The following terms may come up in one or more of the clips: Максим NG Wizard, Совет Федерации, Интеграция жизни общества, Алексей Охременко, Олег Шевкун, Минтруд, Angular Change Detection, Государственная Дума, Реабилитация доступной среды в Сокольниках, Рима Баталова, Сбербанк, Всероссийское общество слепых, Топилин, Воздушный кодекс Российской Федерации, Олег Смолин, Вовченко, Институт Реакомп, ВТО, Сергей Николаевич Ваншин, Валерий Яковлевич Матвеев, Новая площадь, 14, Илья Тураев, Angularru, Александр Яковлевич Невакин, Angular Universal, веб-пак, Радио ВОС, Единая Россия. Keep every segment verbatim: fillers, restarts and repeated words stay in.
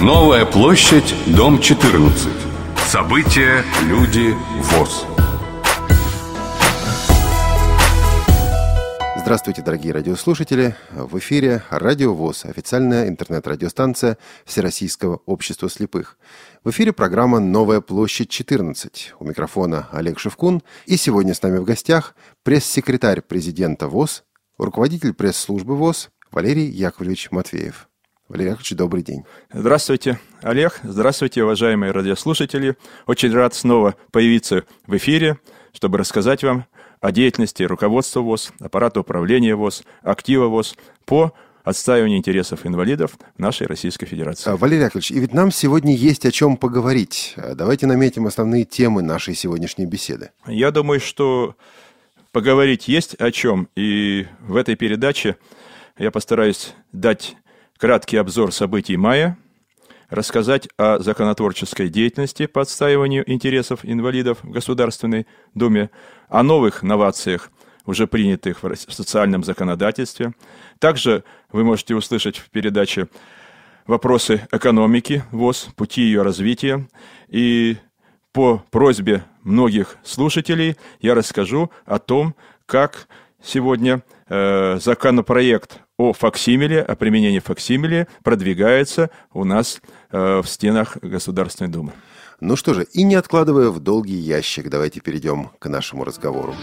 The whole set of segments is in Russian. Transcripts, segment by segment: Новая площадь, дом четырнадцать. События, люди, ВОС. Здравствуйте, дорогие радиослушатели! В эфире Радио ВОС, официальная интернет-радиостанция Всероссийского общества слепых. В эфире программа «Новая площадь четырнадцать». У микрофона Олег Шевкун. И сегодня с нами в гостях пресс-секретарь президента ВОС, руководитель пресс-службы ВОС Валерий Яковлевич Матвеев. Валерий Яковлевич, добрый день. Здравствуйте, Олег. Здравствуйте, уважаемые радиослушатели. Очень рад снова появиться в эфире, чтобы рассказать вам о деятельности руководства ВОС, аппарата управления ВОС, актива ВОС по отстаиванию интересов инвалидов нашей Российской Федерации. Валерий Яковлевич, и ведь нам сегодня есть о чем поговорить. Давайте наметим основные темы нашей сегодняшней беседы. Я думаю, что поговорить есть о чем. И в этой передаче я постараюсь дать краткий обзор событий мая, рассказать о законотворческой деятельности по отстаиванию интересов инвалидов в Государственной Думе, о новых новациях, уже принятых в социальном законодательстве. Также вы можете услышать в передаче вопросы экономики ВОС, пути ее развития. И по просьбе многих слушателей я расскажу о том, как сегодня э, законопроект о факсимиле, о применении факсимиле продвигается у нас э, в стенах Государственной Думы. Ну что же, и не откладывая в долгий ящик, давайте перейдем к нашему разговору.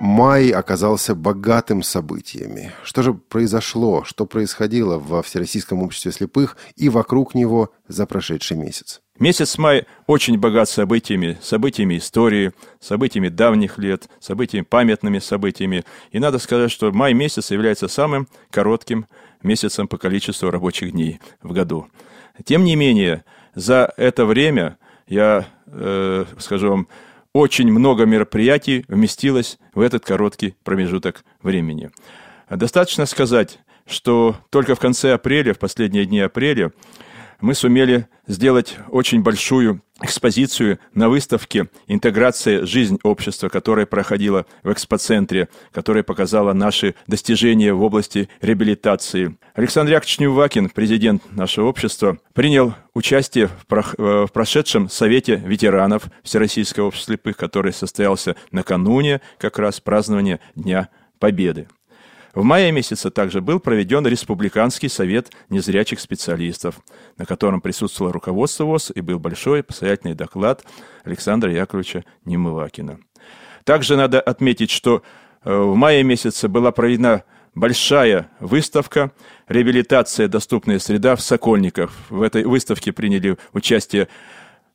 Май оказался богатым событиями. Что же произошло, что происходило во Всероссийском обществе слепых и вокруг него за прошедший месяц? Месяц май очень богат событиями, событиями истории, событиями давних лет, событиями, памятными событиями. И надо сказать, что май месяц является самым коротким месяцем по количеству рабочих дней в году. Тем не менее, за это время, я э, скажу вам, очень много мероприятий вместилось в этот короткий промежуток времени. Достаточно сказать, что только в конце апреля, в последние дни апреля, мы сумели сделать очень большую экспозицию на выставке «Интеграция жизни общества», которая проходила в экспоцентре, которая показала наши достижения в области реабилитации. Александр Яковлевич Невакин, президент нашего общества, принял участие в прошедшем Совете ветеранов Всероссийского общества слепых, который состоялся накануне как раз празднования Дня Победы. В мае месяце также был проведен Республиканский совет незрячих специалистов, на котором присутствовало руководство ВОС и был большой обстоятельный доклад Александра Яковлевича Невакина. Также надо отметить, что в мае месяце была проведена большая выставка «Реабилитация доступной среды в Сокольниках». В этой выставке приняли участие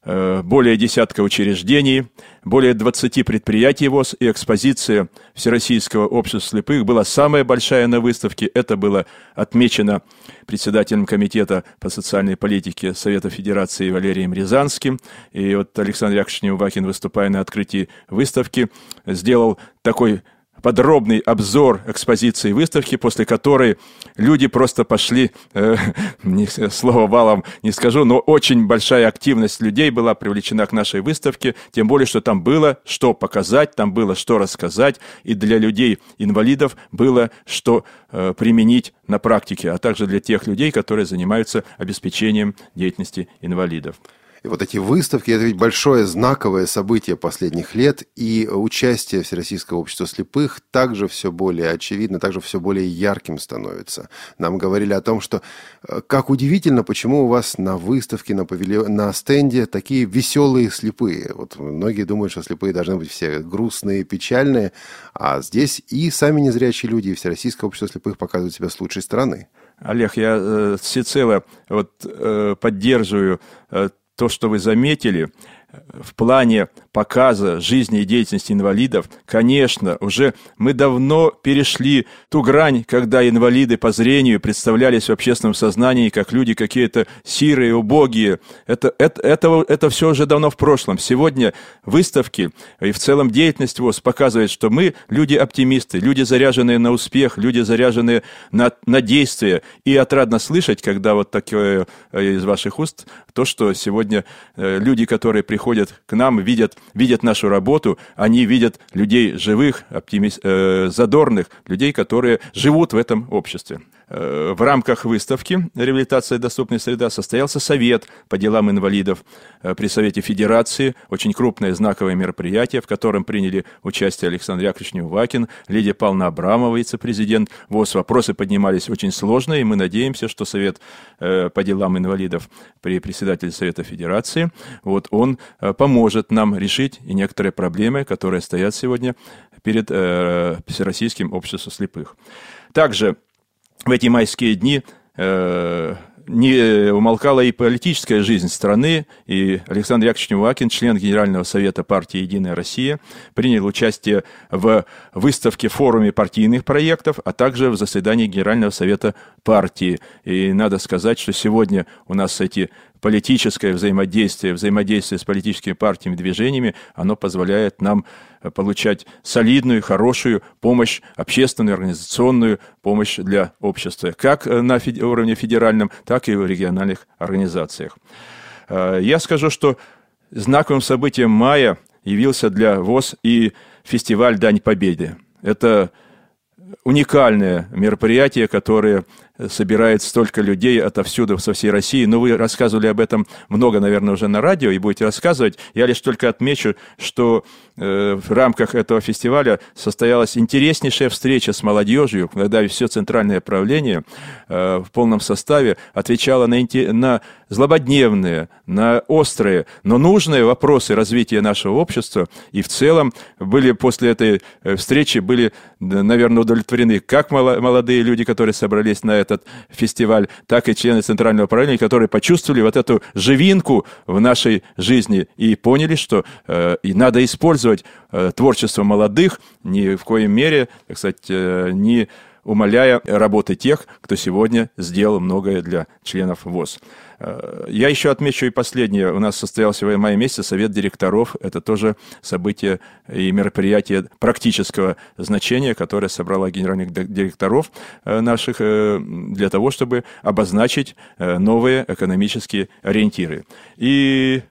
более десятка учреждений, более двадцати предприятий ВОС, и экспозиция Всероссийского общества слепых была самая большая на выставке. Это было отмечено председателем комитета по социальной политике Совета Федерации Валерием Рязанским. И вот Александр Яковлевич Невакин, выступая на открытии выставки, сделал такой подробный обзор экспозиции выставки, после которой люди просто пошли, э, не, слово валом не скажу, но очень большая активность людей была привлечена к нашей выставке, тем более, что там было что показать, там было что рассказать, и для людей-инвалидов было что э, применить на практике, а также для тех людей, которые занимаются обеспечением деятельности инвалидов. И вот эти выставки – это ведь большое знаковое событие последних лет, и участие Всероссийского общества слепых также все более очевидно, также все более ярким становится. Нам говорили о том, что как удивительно, почему у вас на выставке, на, павильо... на стенде такие веселые слепые. Вот многие думают, что слепые должны быть все грустные, печальные, а здесь и сами незрячие люди, и Всероссийское общество слепых показывают себя с лучшей стороны. Олег, я э, всецело вот, э, поддерживаю э, то, что вы заметили, в плане показа жизни и деятельности инвалидов, конечно, уже мы давно перешли ту грань, когда инвалиды по зрению представлялись в общественном сознании как люди какие-то сирые, убогие. Это, это, это, это все уже давно в прошлом. Сегодня выставки и в целом деятельность ВОС показывает, что мы люди-оптимисты, люди, заряженные на успех, люди, заряженные на, на действие. И отрадно слышать, когда вот такое из ваших уст, то, что сегодня люди, которые приходят приходят к нам, видят, видят нашу работу, они видят людей живых, оптимист, э, задорных, людей, которые живут в этом обществе. Э, в рамках выставки «Реабилитация доступной среды» состоялся совет по делам инвалидов э, при Совете Федерации, очень крупное знаковое мероприятие, в котором приняли участие Александр Яковлевич Невакин, Лидия Павловна Абрамова, вице-президент ВОЗ. Вопросы поднимались очень сложные, и мы надеемся, что Совет э, по делам инвалидов при председателе Совета Федерации, вот он э, поможет нам решить и некоторые проблемы, которые стоят сегодня перед э, Всероссийским обществом слепых. Также в эти майские дни э, не умолкала и политическая жизнь страны, и Александр Яковлевич Невакин, член Генерального совета партии «Единая Россия», принял участие в выставке-форуме партийных проектов, а также в заседании Генерального совета партии. И надо сказать, что сегодня у нас эти политическое взаимодействие, взаимодействие с политическими партиями, движениями, оно позволяет нам получать солидную, хорошую помощь, общественную, организационную помощь для общества, как на уровне федеральном, так и в региональных организациях. Я скажу, что знаковым событием мая явился для ВОС и фестиваль «Дань Победы». Это уникальное мероприятие, которое собирает столько людей отовсюду, со всей России. Ну, вы рассказывали об этом много, наверное, уже на радио и будете рассказывать. Я лишь только отмечу, что э, в рамках этого фестиваля состоялась интереснейшая встреча с молодежью, когда все центральное правление э, в полном составе отвечало на, на злободневные, на острые, но нужные вопросы развития нашего общества. И в целом были после этой встречи были, наверное, удовлетворены как молодые люди, которые собрались на этот фестиваль, так и члены Центрального правления, которые почувствовали вот эту живинку в нашей жизни и поняли, что э, и надо использовать э, творчество молодых, ни в коей мере, так сказать, э, не умаляя работы тех, кто сегодня сделал многое для членов ВОС. Я еще отмечу и последнее. У нас состоялся в мае месяце совет директоров. Это тоже событие и мероприятие практического значения, которое собрало генеральных директоров наших для того, чтобы обозначить новые экономические ориентиры. И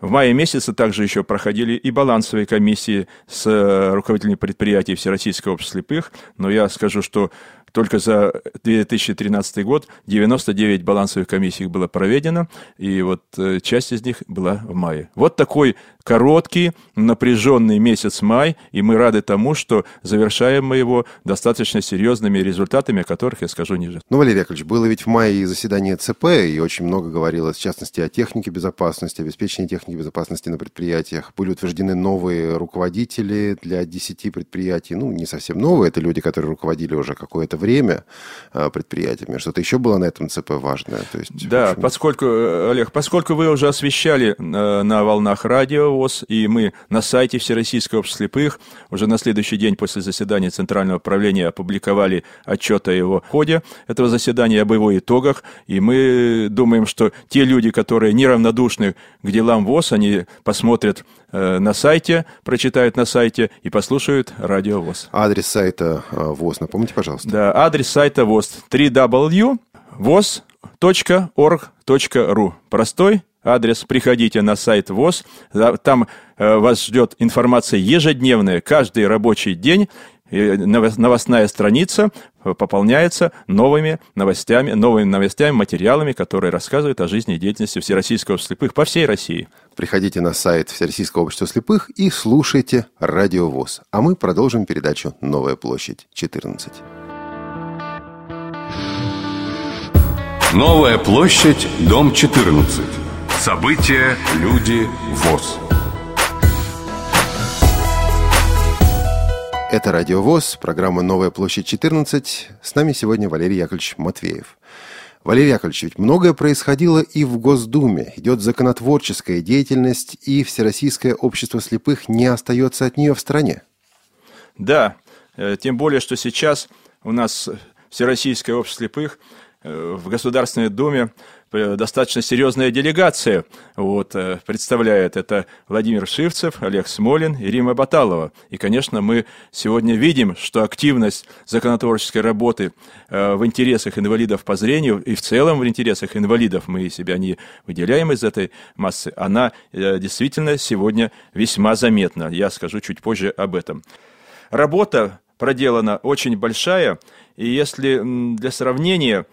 в мае месяце также еще проходили и балансовые комиссии с руководителями предприятий Всероссийского общества слепых. Но я скажу, что только за две тысячи тринадцатый год девяносто девять балансовых комиссий было проведено, и вот часть из них была в мае. Вот такой короткий, напряженный месяц май, и мы рады тому, что завершаем мы его достаточно серьезными результатами, о которых я скажу ниже. Ну, Валерий Яковлевич, было ведь в мае и заседание ЦП, и очень много говорилось, в частности, о технике безопасности, обеспечении техники безопасности на предприятиях. Были утверждены новые руководители для десяти предприятий, ну, не совсем новые, это люди, которые руководили уже какое-то время, время предприятиями. Что-то еще было на этом ЦП важное? То есть, да, общем... поскольку, Олег, поскольку вы уже освещали на, на волнах радио ВОС, и мы на сайте Всероссийского общества слепых уже на следующий день после заседания Центрального правления опубликовали отчет о его ходе этого заседания, об его итогах, и мы думаем, что те люди, которые неравнодушны к делам ВОС, они посмотрят на сайте, прочитают на сайте и послушают радио ВОС. Адрес сайта ВОС, напомните, пожалуйста. Да, адрес сайта ВОС дабл ю дабл ю дабл ю точка вос точка орг точка ру. Простой адрес. Приходите на сайт ВОС, там вас ждет информация ежедневная, каждый рабочий день. Новостная страница пополняется новыми новостями, новыми новостями, материалами, которые рассказывают о жизни и деятельности Всероссийского общества слепых по всей России. Приходите на сайт Всероссийского общества слепых и слушайте радио ВОС. А мы продолжим передачу «Новая площадь четырнадцать». Новая площадь, дом четырнадцать. События, люди, ВОС. Это «Радио ВОС», программа «Новая площадь четырнадцать». С нами сегодня Валерий Яковлевич Матвеев. Валерий Яковлевич, ведь многое происходило и в Госдуме. Идет законотворческая деятельность, и Всероссийское общество слепых не остается от нее в стране. Да, тем более, что сейчас у нас Всероссийское общество слепых в Государственной Думе достаточно серьезная делегация вот, представляет. Это Владимир Шивцев, Олег Смолин и Рима Баталова. И, конечно, мы сегодня видим, что активность законотворческой работы в интересах инвалидов по зрению и в целом в интересах инвалидов, мы себя не выделяем из этой массы, она действительно сегодня весьма заметна. Я скажу чуть позже об этом. Работа проделана очень большая, и если для сравнения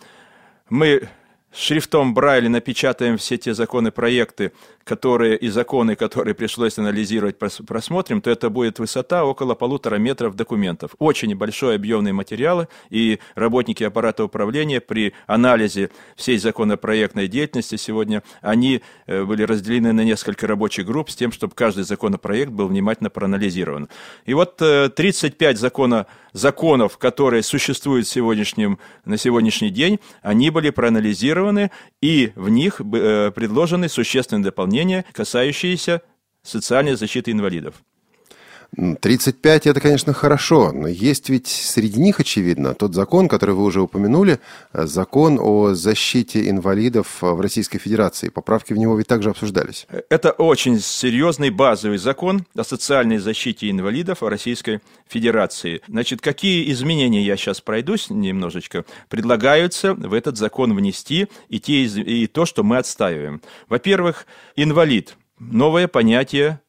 мы шрифтом Брайля напечатаем все те законопроекты, которые и законы, которые пришлось анализировать, просмотрим, то это будет высота около полутора метров документов. Очень большой объемный материал, и работники аппарата управления при анализе всей законопроектной деятельности сегодня, они были разделены на несколько рабочих групп с тем, чтобы каждый законопроект был внимательно проанализирован. И вот тридцать пять закона, законов, которые существуют сегодняшним, на сегодняшний день, они были проанализированы, и в них предложены существенные дополнения, касающиеся социальной защиты инвалидов. тридцать пять – это, конечно, хорошо, но есть ведь среди них, очевидно, тот закон, который вы уже упомянули, закон о защите инвалидов в Российской Федерации. Поправки в него ведь также обсуждались. Это очень серьезный базовый закон о социальной защите инвалидов в Российской Федерации. Значит, какие изменения, я сейчас пройдусь немножечко, предлагаются в этот закон внести и, те, и то, что мы отстаиваем. Во-первых, инвалид – новое понятие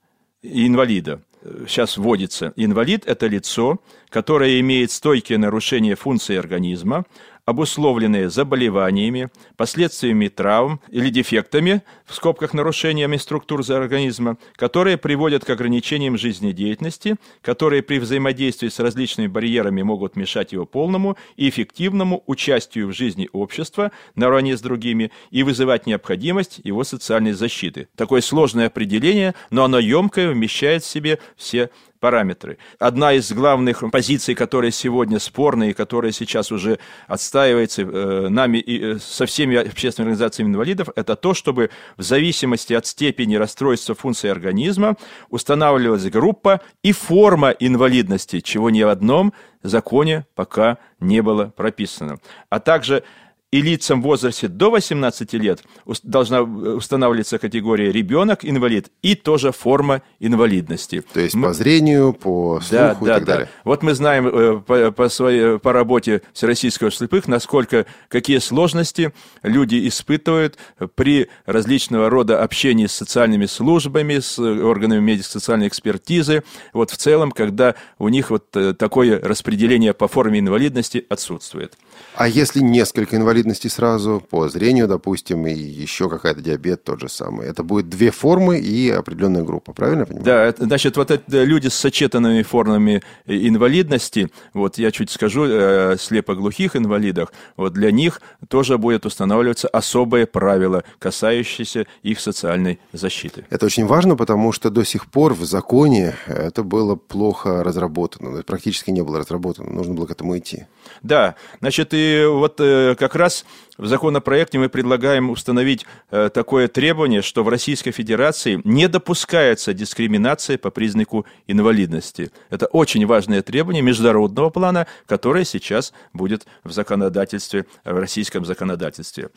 инвалида. Сейчас вводится. Инвалид – это лицо, которое имеет стойкие нарушения функций организма, обусловленные заболеваниями, последствиями травм или дефектами, в скобках нарушениями структур организма, которые приводят к ограничениям жизнедеятельности, которые при взаимодействии с различными барьерами могут мешать его полному и эффективному участию в жизни общества наравне с другими и вызывать необходимость его социальной защиты. Такое сложное определение, но оно емкое, вмещает в себе все параметры. Одна из главных позиций, которая сегодня спорная и которая сейчас уже отстаивается э, нами и э, со всеми общественными организациями инвалидов, это то, чтобы в зависимости от степени расстройства функций организма устанавливалась группа и форма инвалидности, чего ни в одном законе пока не было прописано. А также и лицам в возрасте до восемнадцати лет должна устанавливаться категория ребенок, инвалид и тоже форма инвалидности. То есть мы... по зрению, по слуху да, и да, так да. далее. Вот мы знаем по, по, своей, по работе Всероссийского общества слепых, насколько, какие сложности люди испытывают при различного рода общении с социальными службами, с органами медико-социальной экспертизы. Вот в целом, когда у них вот такое распределение по форме инвалидности отсутствует. А если несколько инвалидов сразу, по зрению, допустим, и еще какая-то диабет, тот же самый. Это будет две формы и определенная группа, правильно я понимаю? Да, это, значит, вот это люди с сочетанными формами инвалидности, вот я чуть скажу, э, слепоглухих инвалидах, вот для них тоже будет устанавливаться особое правило, касающееся их социальной защиты. Это очень важно, потому что до сих пор в законе это было плохо разработано, практически не было разработано, нужно было к этому идти. Да, значит, и вот э, как раз в законопроекте мы предлагаем установить э, такое требование, что в Российской Федерации не допускается дискриминация по признаку инвалидности. Это очень важное требование международного плана, которое сейчас будет в законодательстве, в российском законодательстве.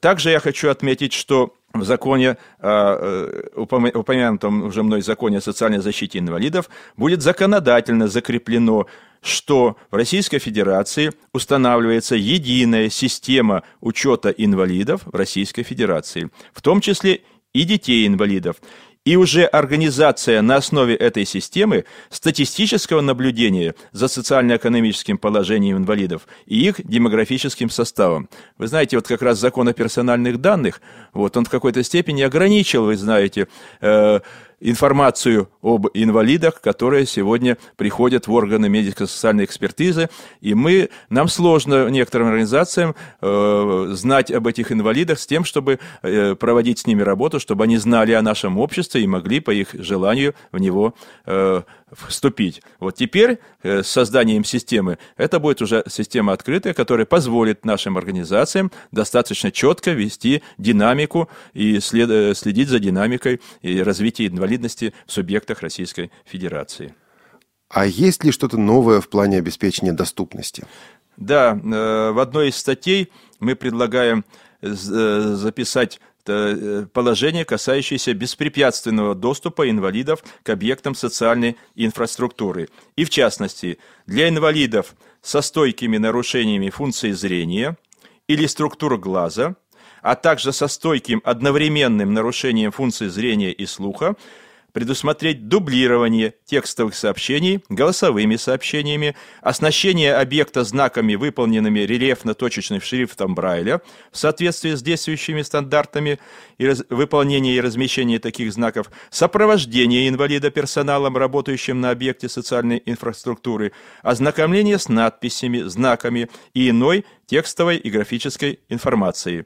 Также я хочу отметить, что в законе, упомянутом уже мной законе о социальной защите инвалидов, будет законодательно закреплено, что в Российской Федерации устанавливается единая система учета инвалидов в Российской Федерации, в том числе и детей-инвалидов. И уже организация на основе этой системы статистического наблюдения за социально-экономическим положением инвалидов и их демографическим составом. Вы знаете, вот как раз закон о персональных данных, вот он в какой-то степени ограничил, вы знаете, э- информацию об инвалидах, которые сегодня приходят в органы медико-социальной экспертизы, и мы, нам сложно некоторым организациям э, знать об этих инвалидах с тем, чтобы э, проводить с ними работу, чтобы они знали о нашем обществе и могли по их желанию в него э, вступить. Вот теперь э, с созданием системы, это будет уже система открытая, которая позволит нашим организациям достаточно четко вести динамику и след, следить за динамикой и развития инвалидов в субъектах Российской Федерации. А есть ли что-то новое в плане обеспечения доступности? Да, в одной из статей мы предлагаем записать положение, касающееся беспрепятственного доступа инвалидов к объектам социальной инфраструктуры. И в частности, для инвалидов со стойкими нарушениями функции зрения или структур глаза, а также со стойким одновременным нарушением функций зрения и слуха, предусмотреть дублирование текстовых сообщений голосовыми сообщениями, оснащение объекта знаками, выполненными рельефно-точечным шрифтом Брайля в соответствии с действующими стандартами и раз... выполнения и размещения таких знаков, сопровождение инвалида персоналом, работающим на объекте социальной инфраструктуры, ознакомление с надписями, знаками и иной текстовой и графической информацией,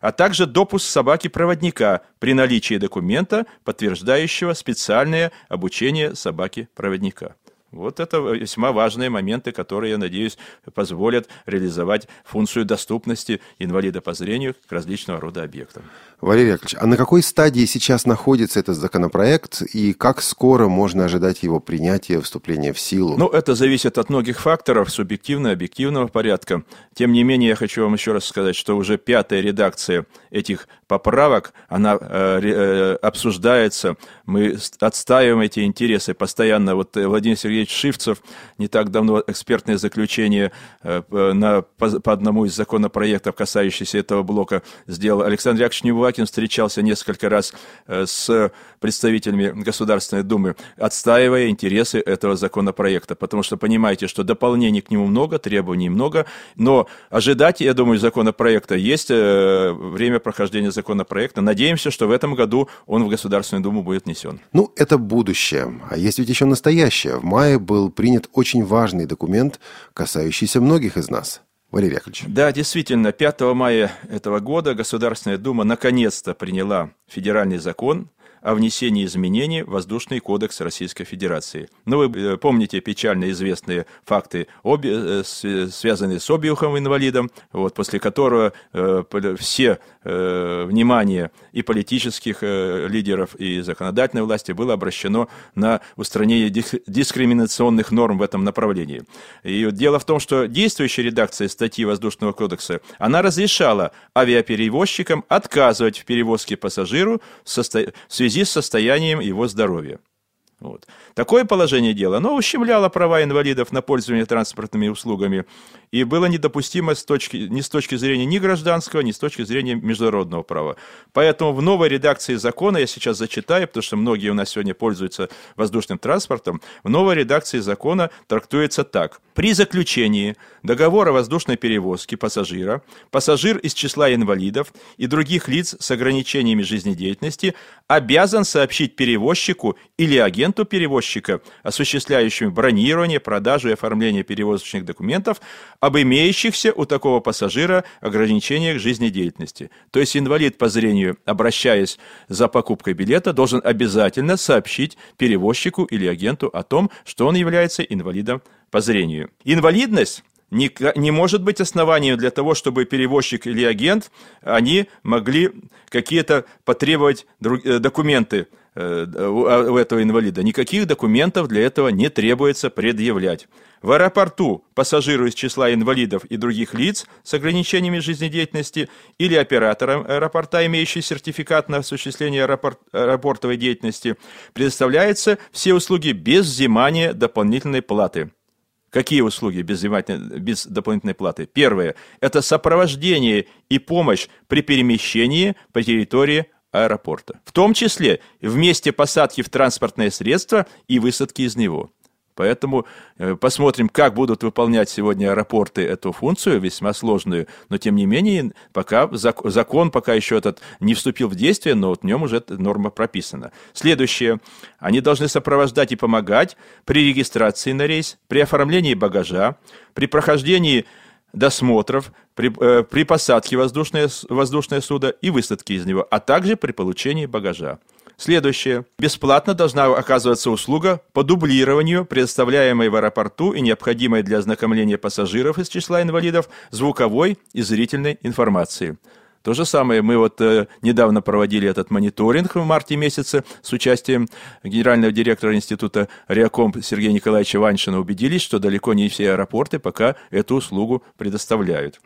а также допуск собаки-проводника при наличии документа, подтверждающего специальное обучение собаки-проводника. Вот это весьма важные моменты, которые, я надеюсь, позволят реализовать функцию доступности инвалида по зрению к различного рода объектам. Валерий Яковлевич, а на какой стадии сейчас находится этот законопроект и как скоро можно ожидать его принятия, вступления в силу? Ну, это зависит от многих факторов, субъективно, объективного порядка. Тем не менее, я хочу вам еще раз сказать, что уже пятая редакция этих поправок, она э, э, обсуждается, мы отстаиваем эти интересы постоянно. Вот Владимир Сергеевич Шивцев не так давно экспертное заключение на, по, по одному из законопроектов, касающихся этого блока, сделал. Александр Яковлевич Невакин встречался несколько раз с представителями Государственной Думы, отстаивая интересы этого законопроекта, потому что понимаете, что дополнений к нему много, требований много, но ожидать, я думаю, законопроекта есть, время прохождения законопроекта. Надеемся, что в этом году он в Государственную Думу будет внесен. Ну, это будущее, а есть ведь еще настоящее. В мае был принят очень важный документ, касающийся многих из нас. Валерий Яковлевич. Да, действительно, пятого мая этого года Государственная Дума наконец-то приняла федеральный закон о внесении изменений в Воздушный кодекс Российской Федерации. Ну, вы помните печально известные факты, обе, связанные с Обиухом-инвалидом, вот, после которого э, все э, внимание и политических э, лидеров, и законодательной власти было обращено на устранение дискриминационных норм в этом направлении. И дело в том, что действующая редакция статьи Воздушного кодекса, она разрешала авиаперевозчикам отказывать в перевозке пассажиру в, состо... в связи в связи с состоянием его здоровья. Вот. Такое положение дела, оно ущемляло права инвалидов на пользование транспортными услугами и было недопустимо с точки, ни с точки зрения ни гражданского, ни с точки зрения международного права. Поэтому в новой редакции закона, я сейчас зачитаю, потому что многие у нас сегодня пользуются воздушным транспортом, в новой редакции закона трактуется так. При заключении договора воздушной перевозки пассажира, пассажир из числа инвалидов и других лиц с ограничениями жизнедеятельности обязан сообщить перевозчику или агенту перевозчика, осуществляющим бронирование, продажу и оформление перевозочных документов, об имеющихся у такого пассажира ограничениях жизнедеятельности. То есть инвалид по зрению, обращаясь за покупкой билета, должен обязательно сообщить перевозчику или агенту о том, что он является инвалидом по зрению. Инвалидность не, не может быть основанием для того, чтобы перевозчик или агент, они могли какие-то потребовать друг, документы у этого инвалида. Никаких документов для этого не требуется предъявлять. В аэропорту пассажиру из числа инвалидов и других лиц с ограничениями жизнедеятельности или операторам аэропорта, имеющий сертификат на осуществление аэропорт, аэропортовой деятельности, предоставляются все услуги без взимания дополнительной платы. Какие услуги без, без дополнительной платы? Первое – это сопровождение и помощь при перемещении по территории аэропорта, в том числе в месте посадки в транспортное средство и высадки из него. Поэтому посмотрим, как будут выполнять сегодня аэропорты эту функцию, весьма сложную, но тем не менее, пока закон пока еще этот не вступил в действие, но вот в нем уже эта норма прописана. Следующее. Они должны сопровождать и помогать при регистрации на рейс, при оформлении багажа, при прохождении досмотров, при, э, при посадке воздушное, воздушное судно и высадке из него, а также при получении багажа. Следующее. Бесплатно должна оказываться услуга по дублированию, предоставляемой в аэропорту и необходимой для ознакомления пассажиров из числа инвалидов звуковой и зрительной информации. То же самое, мы вот э, недавно проводили этот мониторинг в марте месяце с участием генерального директора Института Реакомп Сергея Николаевича Ваншина, убедились, что далеко не все аэропорты пока эту услугу предоставляют.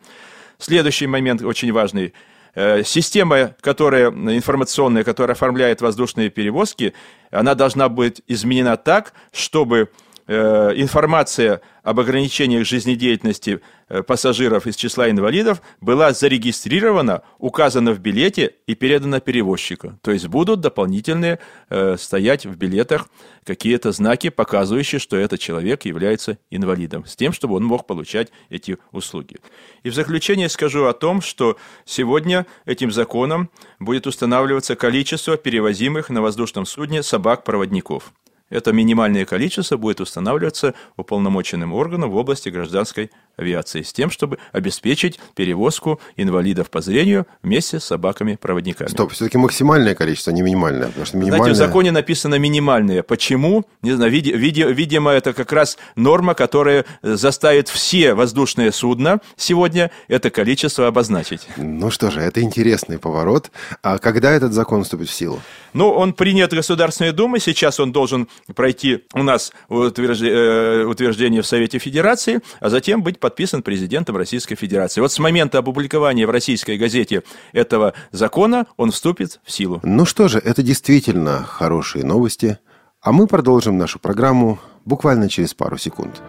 Следующий момент очень важный. Э, система, которая информационная, которая оформляет воздушные перевозки, она должна быть изменена так, чтобы э, информация об ограничениях жизнедеятельности пассажиров из числа инвалидов была зарегистрирована, указана в билете и передана перевозчику. То есть будут дополнительные э, стоять в билетах какие-то знаки, показывающие, что этот человек является инвалидом, с тем, чтобы он мог получать эти услуги. И в заключение скажу о том, что сегодня этим законом будет устанавливаться количество перевозимых на воздушном судне собак-проводников. Это минимальное количество будет устанавливаться уполномоченным органом в области гражданской авиации с тем, чтобы обеспечить перевозку инвалидов по зрению вместе с собаками-проводниками. Стоп, все-таки максимальное количество, а не минимальное. Потому что минимальное... Знаете, в законе написано минимальное. Почему? Не знаю, видимо, это как раз норма, которая заставит все воздушные судна сегодня это количество обозначить. Ну что же, это интересный поворот. А когда этот закон вступит в силу? Ну, он принят Государственной Думой. Сейчас он должен пройти у нас утверждение в Совете Федерации, а затем быть подписан президентом Российской Федерации. Вот с момента опубликования в российской газете этого закона он вступит в силу. Ну что же, это действительно хорошие новости. А мы продолжим нашу программу буквально через пару секунд.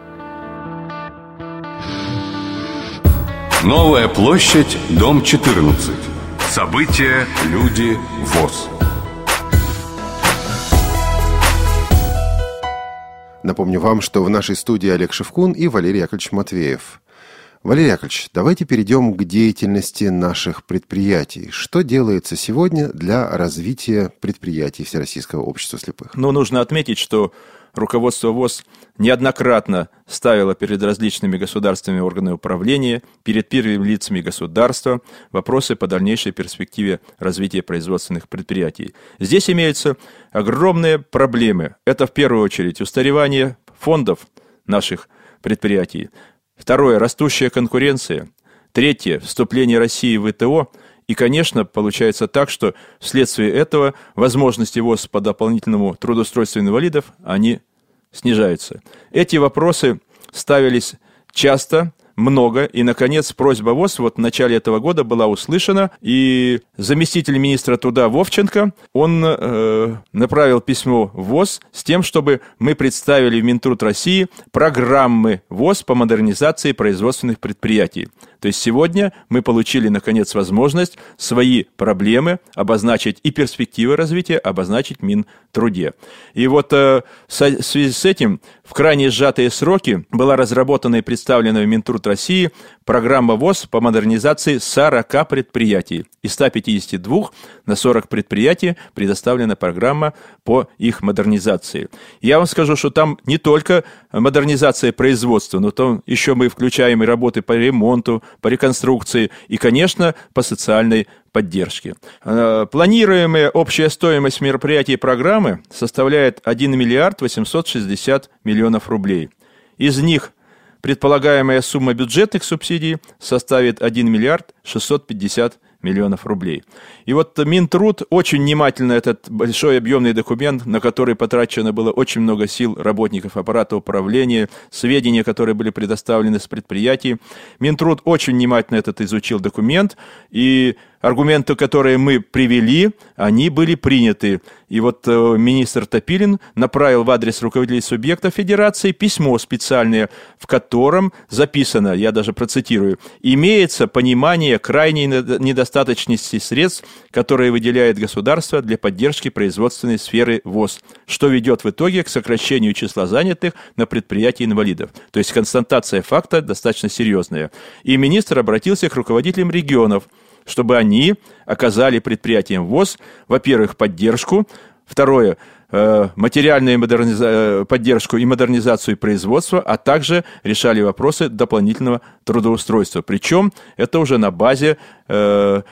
Новая площадь, дом четырнадцать. События, люди, ВОС. Напомню вам, что в нашей студии Олег Шевкун и Валерий Яковлевич Матвеев. Валерий Яковлевич, давайте перейдем к деятельности наших предприятий. Что делается сегодня для развития предприятий Всероссийского общества слепых? Ну, нужно отметить, что руководство ВОС неоднократно ставило перед различными государственными органами управления, перед первыми лицами государства вопросы по дальнейшей перспективе развития производственных предприятий. Здесь имеются огромные проблемы. Это в первую очередь устаревание фондов наших предприятий. Второе – растущая конкуренция. Третье – вступление России в ВТО. И, конечно, получается так, что вследствие этого возможности ВОС по дополнительному трудоустройству инвалидов, они снижаются. Эти вопросы ставились часто, много, и, наконец, просьба ВОС вот в начале этого года была услышана, и заместитель министра труда Вовченко, он э, направил письмо в ВОС с тем, чтобы мы представили в Минтруд России программы ВОС по модернизации производственных предприятий. То есть сегодня мы получили, наконец, возможность свои проблемы обозначить и перспективы развития обозначить в Минтруде. И вот э, в связи с этим в крайне сжатые сроки была разработана и представлена в Минтруд России программа ВОС по модернизации сорока предприятий. Из ста пятидесяти двух на сорок предприятий предоставлена программа по их модернизации. Я вам скажу, что там не только модернизация производства, но там еще мы включаем и работы по ремонту, по реконструкции и, конечно, по социальной поддержке. Планируемая общая стоимость мероприятий и программы составляет один миллиард восемьсот шестьдесят миллионов рублей. Из них предполагаемая сумма бюджетных субсидий составит один миллиард шестьсот пятьдесят миллионов рублей. И вот Минтруд очень внимательно этот большой объемный документ, на который потрачено было очень много сил работников аппарата управления, сведения, которые были предоставлены с предприятий. Минтруд очень внимательно этот изучил документ, и аргументы, которые мы привели, они были приняты. И вот министр Топилин направил в адрес руководителей субъектов Федерации письмо специальное, в котором записано, я даже процитирую, «Имеется понимание крайней недостаточности средств, которые выделяет государство для поддержки производственной сферы ВОС, что ведет в итоге к сокращению числа занятых на предприятии инвалидов». То есть констатация факта достаточно серьезная. И министр обратился к руководителям регионов, чтобы они оказали предприятиям ВОС, во-первых, поддержку, второе, материальную модерниза... поддержку и модернизацию производства, а также решали вопросы дополнительного трудоустройства. Причем это уже на базе э,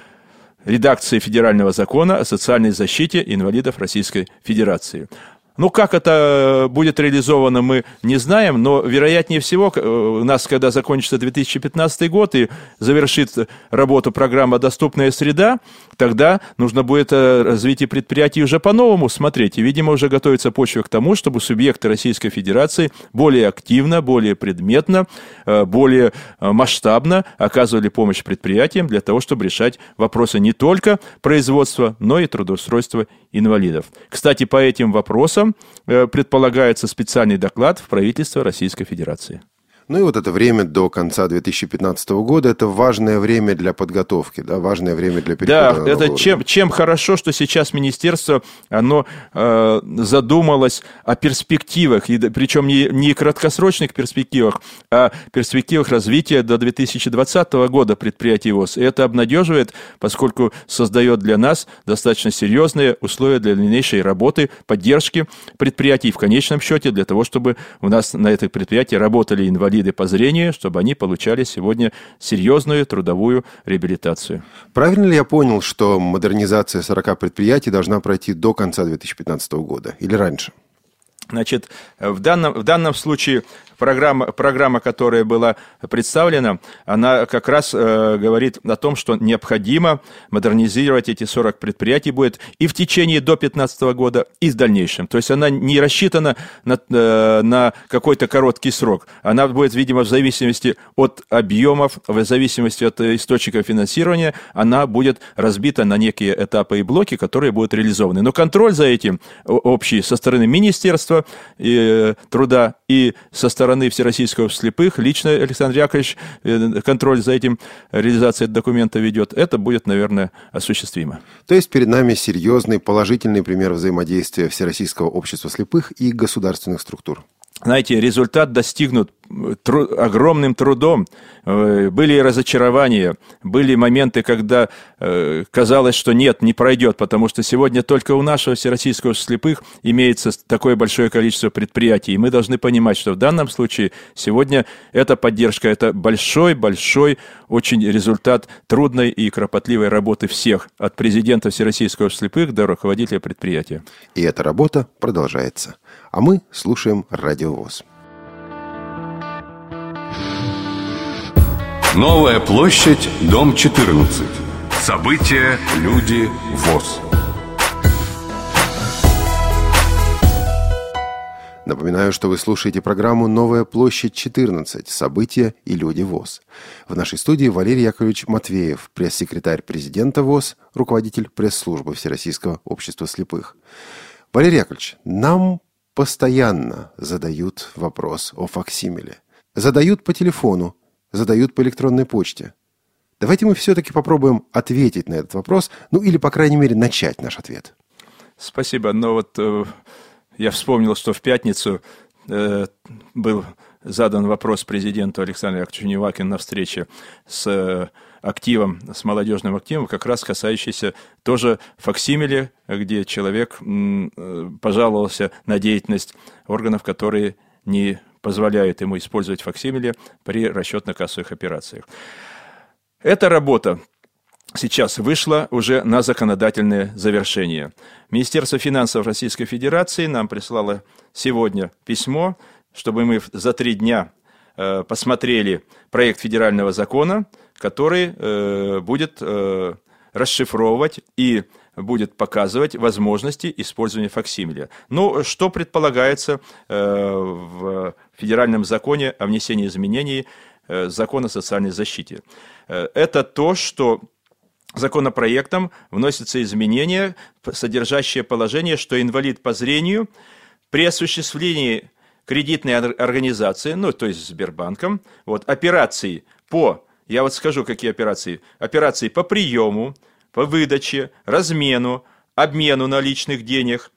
редакции федерального закона о социальной защите инвалидов Российской Федерации. Ну, как это будет реализовано, мы не знаем, но, вероятнее всего, у нас, когда закончится две тысячи пятнадцатый год и завершит работу программа «Доступная среда», тогда нужно будет развитие предприятий уже по-новому смотреть. И, видимо, уже готовится почва к тому, чтобы субъекты Российской Федерации более активно, более предметно, более масштабно оказывали помощь предприятиям для того, чтобы решать вопросы не только производства, но и трудоустройства инвалидов. Кстати, по этим вопросам предполагается специальный доклад в правительство Российской Федерации. Ну и вот это время до конца две тысячи пятнадцатого года, это важное время для подготовки, да, важное время для перехода. Да, это чем, чем хорошо, что сейчас министерство, оно э, задумалось о перспективах, и, причем не, не краткосрочных перспективах, а перспективах развития до две тысячи двадцатого года предприятий ВОЗ. И это обнадеживает, поскольку создает для нас достаточно серьезные условия для дальнейшей работы, поддержки предприятий, в конечном счете для того, чтобы у нас на этих предприятиях работали инвалиды, инвалиды по зрению, чтобы они получали сегодня серьезную трудовую реабилитацию. Правильно ли я понял, что модернизация сорока предприятий должна пройти до конца две тысячи пятнадцатого года или раньше? Значит, в данном, в данном случае программа, программа, которая была представлена, она как раз э, говорит о том, что необходимо модернизировать эти сорок предприятий будет и в течение до две тысячи пятнадцатого года, и в дальнейшем. То есть она не рассчитана на, э, на какой-то короткий срок. Она будет, видимо, в зависимости от объемов, в зависимости от источников финансирования, она будет разбита на некие этапы и блоки, которые будут реализованы. Но контроль за этим общий со стороны министерства, и труда, и со стороны Всероссийского общества слепых лично Александр Яковлевич контроль за этим, реализацией документа ведет, это будет, наверное, осуществимо. То есть перед нами серьезный положительный пример взаимодействия Всероссийского общества слепых и государственных структур. Знаете, результат достигнут тру- огромным трудом. Были разочарования, были моменты, когда э, казалось, что нет, не пройдет, потому что сегодня только у нашего Всероссийского общества слепых имеется такое большое количество предприятий. И мы должны понимать, что в данном случае сегодня эта поддержка – это большой-большой, очень результат трудной и кропотливой работы всех, от президента Всероссийского общества слепых до руководителя предприятия. И эта работа продолжается. А мы слушаем Радио ВОС. Новая площадь, дом четырнадцать. События, люди, ВОС. Напоминаю, что вы слушаете программу «Новая площадь четырнадцать. События и люди ВОС». В нашей студии Валерий Яковлевич Матвеев, пресс-секретарь президента ВОС, руководитель пресс-службы Всероссийского общества слепых. Валерий Яковлевич, нам постоянно задают вопрос о факсимиле. Задают по телефону, задают по электронной почте. Давайте мы все-таки попробуем ответить на этот вопрос, ну или, по крайней мере, начать наш ответ. Спасибо. Но вот э, я вспомнил, что в пятницу э, был задан вопрос президенту Александру Яковлевичу Невакину на встрече с э, активом, с молодежным активом, как раз касающийся тоже факсимиле, где человек э, пожаловался на деятельность органов, которые не позволяет ему использовать факсимиле при расчетно-кассовых операциях. Эта работа сейчас вышла уже на законодательное завершение. Министерство финансов Российской Федерации нам прислало сегодня письмо, чтобы мы за три дня э, посмотрели проект федерального закона, который э, будет э, расшифровывать и будет показывать возможности использования факсимиля. Ну, что предполагается э, в федеральном законе о внесении изменений э, закона о социальной защите? Э, это то, что законопроектом вносятся изменения, содержащие положение, что инвалид по зрению при осуществлении кредитной организации, ну, то есть Сбербанком, вот, операций по, я вот скажу, какие операции, операции по приему, по выдаче, размену, обмену наличных денег.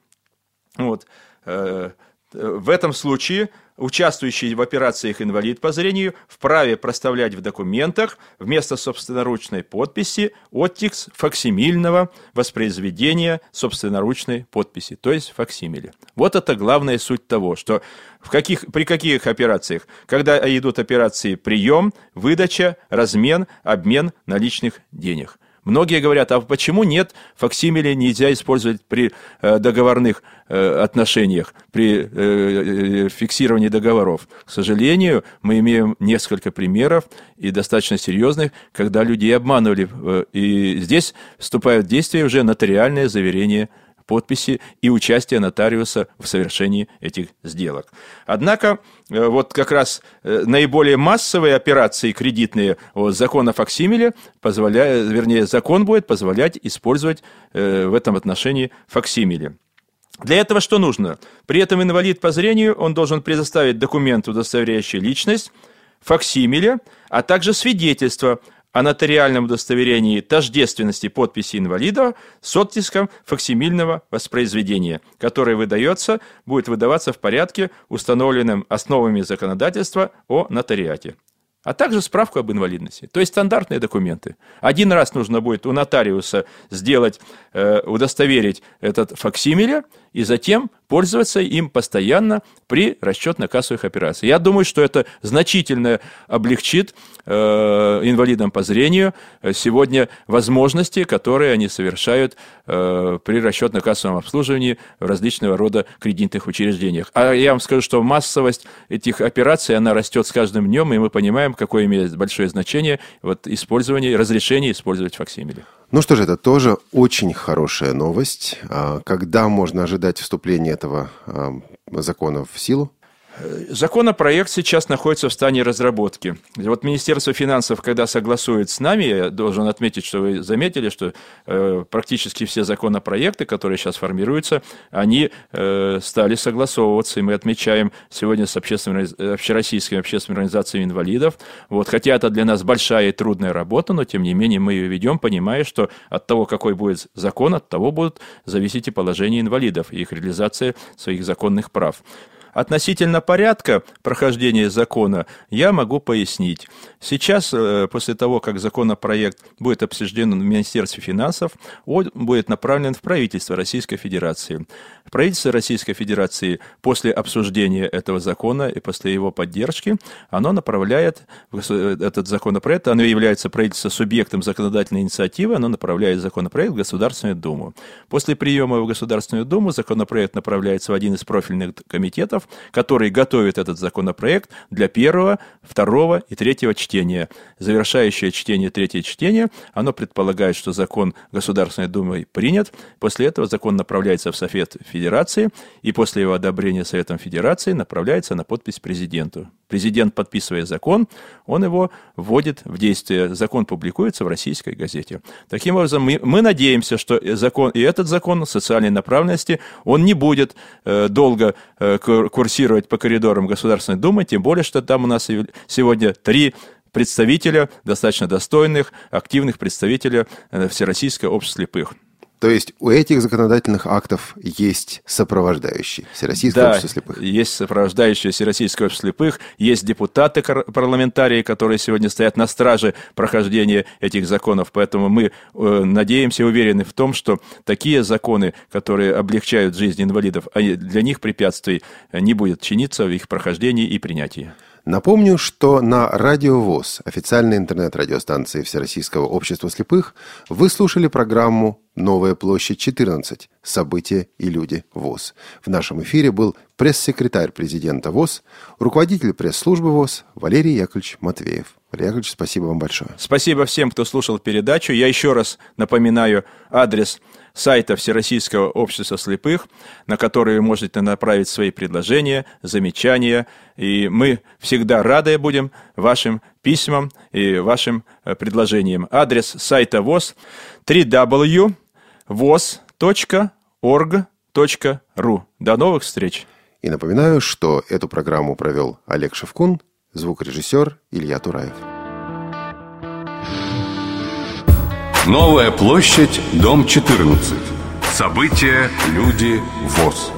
Вот. В этом случае участвующий в операциях инвалид по зрению вправе проставлять в документах вместо собственноручной подписи оттиск факсимильного воспроизведения собственноручной подписи, то есть факсимиля. Вот это главная суть того, что в каких, при каких операциях, когда идут операции прием, выдача, размен, обмен наличных денег. Многие говорят, а почему нет факсимиле, нельзя использовать при договорных отношениях, при фиксировании договоров. К сожалению, мы имеем несколько примеров, и достаточно серьезных, когда людей обманывали. И здесь вступают в действие уже нотариальное заверение подписи и участие нотариуса в совершении этих сделок. Однако, вот как раз наиболее массовые операции кредитные закон о факсимиле, позволяет, вернее, закон будет позволять использовать в этом отношении факсимиле. Для этого что нужно? При этом инвалид по зрению, он должен предоставить документ, удостоверяющий личность, факсимиле, а также свидетельство о нотариальном удостоверении тождественности подписи инвалида с оттиском факсимильного воспроизведения, которое выдается, будет выдаваться в порядке, установленном основами законодательства о нотариате. А также справку об инвалидности, то есть стандартные документы. Один раз нужно будет у нотариуса сделать, э, удостоверить этот факсимиле и затем пользоваться им постоянно при расчетно-кассовых операциях. Я думаю, что это значительно облегчит э, инвалидам по зрению сегодня возможности, которые они совершают э, при расчетно-кассовом обслуживании в различного рода кредитных учреждениях. А я вам скажу, что массовость этих операций, она растет с каждым днем, и мы понимаем, какое имеет большое значение вот, использование, разрешение использовать факсимиле. Ну что же, это тоже очень хорошая новость. Когда можно ожидать вступления этого закона в силу? Законопроект сейчас находится в стадии разработки. Вот Министерство финансов, когда согласует с нами, я должен отметить, что вы заметили, что э, практически все законопроекты, которые сейчас формируются, они э, стали согласовываться. И мы отмечаем сегодня с общественной, Всероссийской общественной организацией инвалидов. Вот, хотя это для нас большая и трудная работа, но тем не менее мы ее ведем, понимая, что от того, какой будет закон, от того будут зависеть и положение инвалидов, и их реализация своих законных прав. Относительно порядка прохождения закона я могу пояснить. Сейчас, после того, как законопроект будет обсужден в Министерстве финансов, он будет направлен в правительство Российской Федерации. Правительство Российской Федерации после обсуждения этого закона и после его поддержки, оно направляет этот законопроект, оно является правительством субъектом законодательной инициативы, оно направляет законопроект в Государственную Думу. После приема в Государственную Думу законопроект направляется в один из профильных комитетов, которые готовят этот законопроект для первого, второго и третьего чтения. Завершающее чтение, третье чтение, оно предполагает, что закон Государственной Думы принят. После этого закон направляется в Совет Федерации, и после его одобрения Советом Федерации направляется на подпись президенту. Президент, подписывая закон, он его вводит в действие. Закон публикуется в «Российской газете». Таким образом, мы, мы надеемся, что закон, и этот закон социальной направленности, он не будет э, долго э, курсировать по коридорам Государственной Думы, тем более, что там у нас сегодня три представителя, достаточно достойных, активных представителя Всероссийского общества слепых. То есть у этих законодательных актов есть сопровождающие Всероссийское да, общество слепых? Да, есть сопровождающие Всероссийское общество слепых, есть депутаты, парламентарии, которые сегодня стоят на страже прохождения этих законов. Поэтому мы э, надеемся и уверены в том, что такие законы, которые облегчают жизнь инвалидов, для них препятствий не будет чиниться в их прохождении и принятии. Напомню, что на Радио ВОС, официальной интернет-радиостанции Всероссийского общества слепых, вы слушали программу «Новая площадь четырнадцать. События и люди ВОС». В нашем эфире был пресс-секретарь президента ВОС, руководитель пресс-службы ВОС Валерий Яковлевич Матвеев. Валерий Яковлевич, спасибо вам большое. Спасибо всем, кто слушал передачу. Я еще раз напоминаю адрес сайта Всероссийского общества слепых, на который вы можете направить свои предложения, замечания. И мы всегда рады будем вашим письмам и вашим предложениям. Адрес сайта ВОС дабл-ю дабл-ю дабл-ю точка воз точка орг точка ру. До новых встреч! И напоминаю, что эту программу провел Олег Шевкун, звукорежиссер Илья Тураев. Новая площадь, дом четырнадцать. События, люди, ВОС.